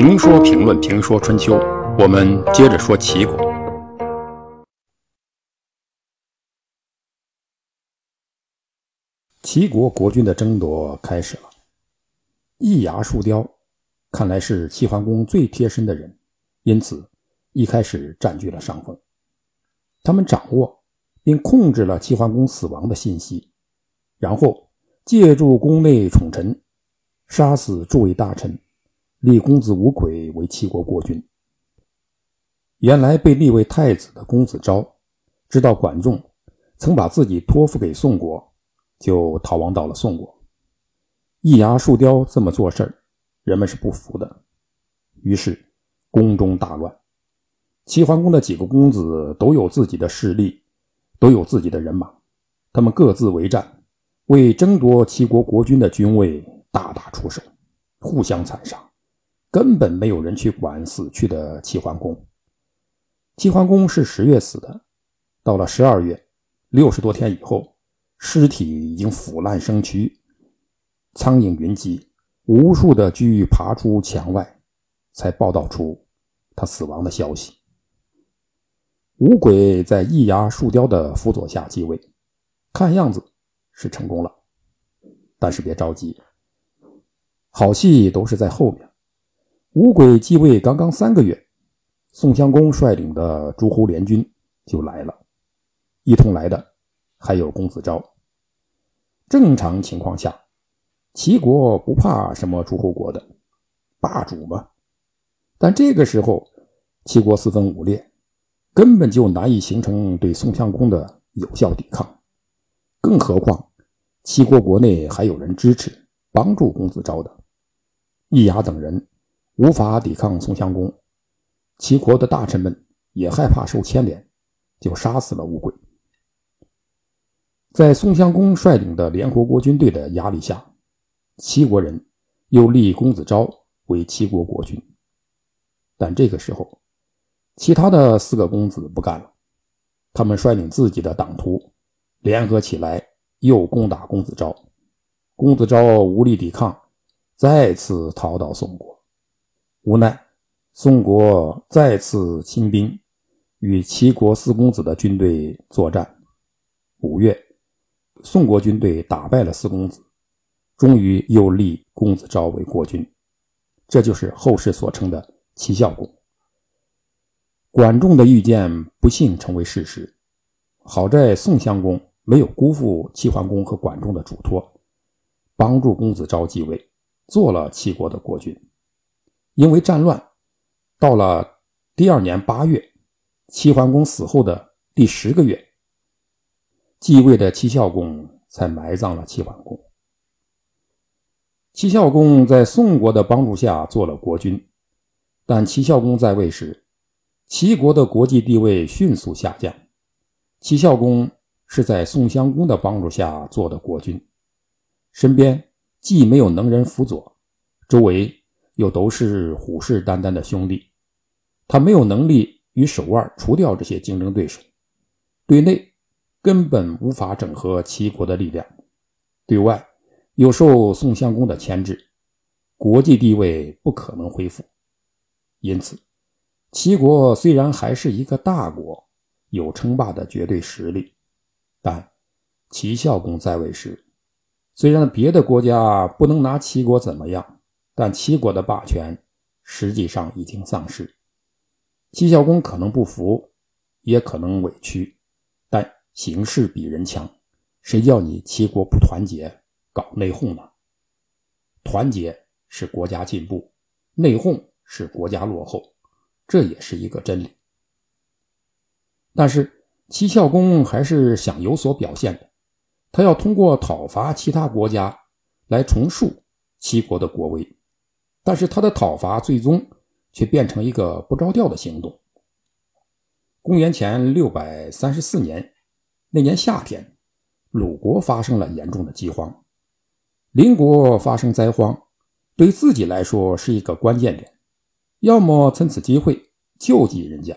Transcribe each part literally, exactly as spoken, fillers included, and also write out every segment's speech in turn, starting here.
评说评论评说春秋，我们接着说齐国。齐国国君的争夺开始了。易牙树雕看来是齐桓公最贴身的人，因此一开始占据了上风。他们掌握并控制了齐桓公死亡的信息，然后借助宫内宠臣杀死诸位大臣，立公子无鬼为齐国国君。原来被立为太子的公子昭知道管仲曾把自己托付给宋国，就逃亡到了宋国。易牙树雕这么做事儿，人们是不服的，于是宫中大乱。齐桓公的几个公子都有自己的势力，都有自己的人马，他们各自为战，为争夺齐国国君的君位大打出手，互相残杀，根本没有人去管死去的齐桓公。齐桓公是十月死的，到了十二月六十多天以后，尸体已经腐烂生蛆，苍蝇云集，无数的蛆爬出墙外，才报道出他死亡的消息。无鬼在易牙树雕的辅佐下继位，看样子是成功了，但是别着急，好戏都是在后面。无鬼继位刚刚三个月，宋襄公率领的诸侯联军就来了，一同来的还有公子昭。正常情况下，齐国不怕什么诸侯国的，霸主嘛。但这个时候，齐国四分五裂，根本就难以形成对宋襄公的有效抵抗。更何况，齐国国内还有人支持帮助公子昭的，易牙等人无法抵抗宋襄公，齐国的大臣们也害怕受牵连，就杀死了无鬼。在宋襄公率领的联合国军队的压力下，齐国人又立公子昭为齐国国君。但这个时候，其他的四个公子不干了，他们率领自己的党徒联合起来，又攻打公子昭。公子昭无力抵抗，再次逃到宋国。无奈，宋国再次亲兵，与齐国四公子的军队作战。五月，宋国军队打败了四公子，终于又立公子昭为国君。这就是后世所称的齐孝公。管仲的预见不幸成为事实，好在宋襄公没有辜负齐桓公和管仲的嘱托，帮助公子昭继位，做了齐国的国君。因为战乱，到了第二年八月，齐桓公死后的第十个月，继位的齐孝公才埋葬了齐桓公。齐孝公在宋国的帮助下做了国君，但齐孝公在位时，齐国的国际地位迅速下降。齐孝公是在宋襄公的帮助下做的国君，身边既没有能人辅佐，周围又都是虎视眈眈的兄弟，他没有能力与手腕除掉这些竞争对手。对内根本无法整合齐国的力量，对外又受宋襄公的牵制，国际地位不可能恢复。因此，齐国虽然还是一个大国，有称霸的绝对实力，但齐孝公在位时，虽然别的国家不能拿齐国怎么样，但齐国的霸权实际上已经丧失。齐孝公可能不服，也可能委屈，但形势比人强，谁叫你齐国不团结搞内讧呢？团结是国家进步，内讧是国家落后，这也是一个真理。但是齐孝公还是想有所表现的，他要通过讨伐其他国家来重塑齐国的国威。但是他的讨伐最终却变成一个不着调的行动。公元前六百三十四年，那年夏天，鲁国发生了严重的饥荒，邻国发生灾荒，对自己来说是一个关键点，要么趁此机会救济人家，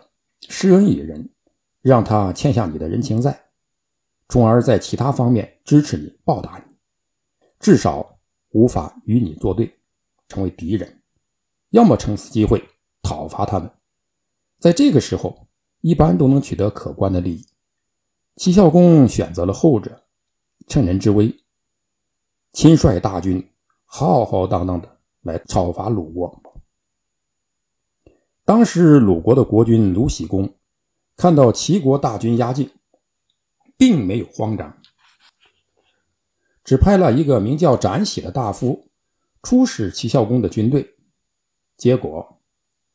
施恩于人，让他欠下你的人情债，从而在其他方面支持你，报答你，至少无法与你作对，成为敌人。要么趁此机会讨伐他们。在这个时候，一般都能取得可观的利益。齐孝公选择了后者，趁人之危，亲率大军浩浩荡荡的来讨伐鲁国。当时鲁国的国君鲁僖公看到齐国大军压境，并没有慌张，只派了一个名叫展喜的大夫出使齐孝公的军队。结果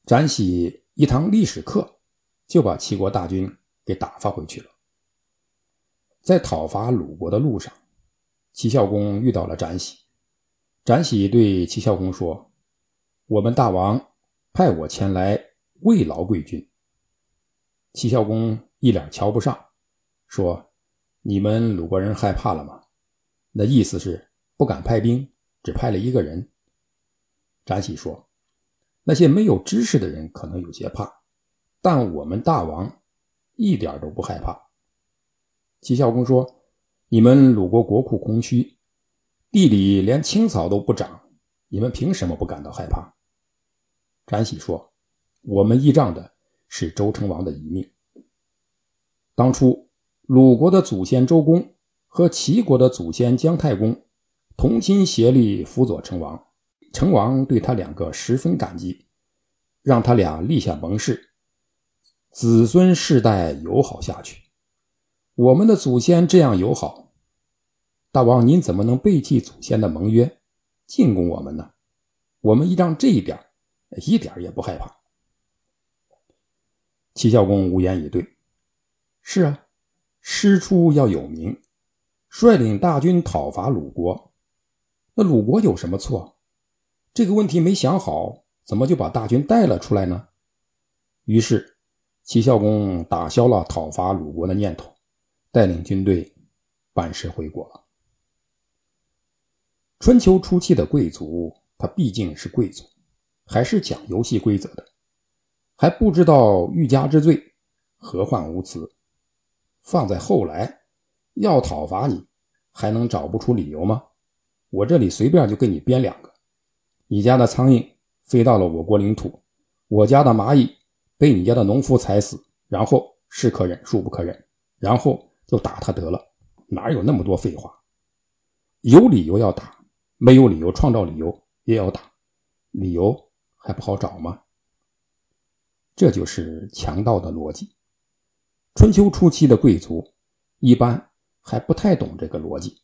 展喜一堂历史课就把齐国大军给打发回去了。在讨伐鲁国的路上，齐孝公遇到了展喜。展喜对齐孝公说，我们大王派我前来慰劳贵君。齐孝公一脸瞧不上，说，你们鲁国人害怕了吗？那意思是不敢派兵，只派了一个人。展喜说，那些没有知识的人可能有些怕，但我们大王一点都不害怕。齐孝公说，你们鲁国国库空虚，地里连青草都不长，你们凭什么不感到害怕？展喜说，我们依仗的是周成王的遗命。当初鲁国的祖先周公和齐国的祖先姜太公同心协力辅佐成王，成王对他两个十分感激，让他俩立下盟誓，子孙世代友好下去。我们的祖先这样友好，大王您怎么能背弃祖先的盟约进攻我们呢？我们依仗这一点，一点也不害怕。齐孝公无言以对。是啊，师出要有名，率领大军讨伐鲁国，那鲁国有什么错？这个问题没想好，怎么就把大军带了出来呢？于是齐孝公打消了讨伐鲁国的念头，带领军队班师回国了。春秋初期的贵族，他毕竟是贵族，还是讲游戏规则的，还不知道欲加之罪，何患无辞。放在后来，要讨伐你还能找不出理由吗？我这里随便就给你编两个，你家的苍蝇飞到了我国领土，我家的蚂蚁被你家的农夫踩死，然后是可忍孰不可忍，然后就打他得了，哪有那么多废话？有理由要打，没有理由创造理由也要打，理由还不好找吗？这就是强盗的逻辑。春秋初期的贵族一般还不太懂这个逻辑。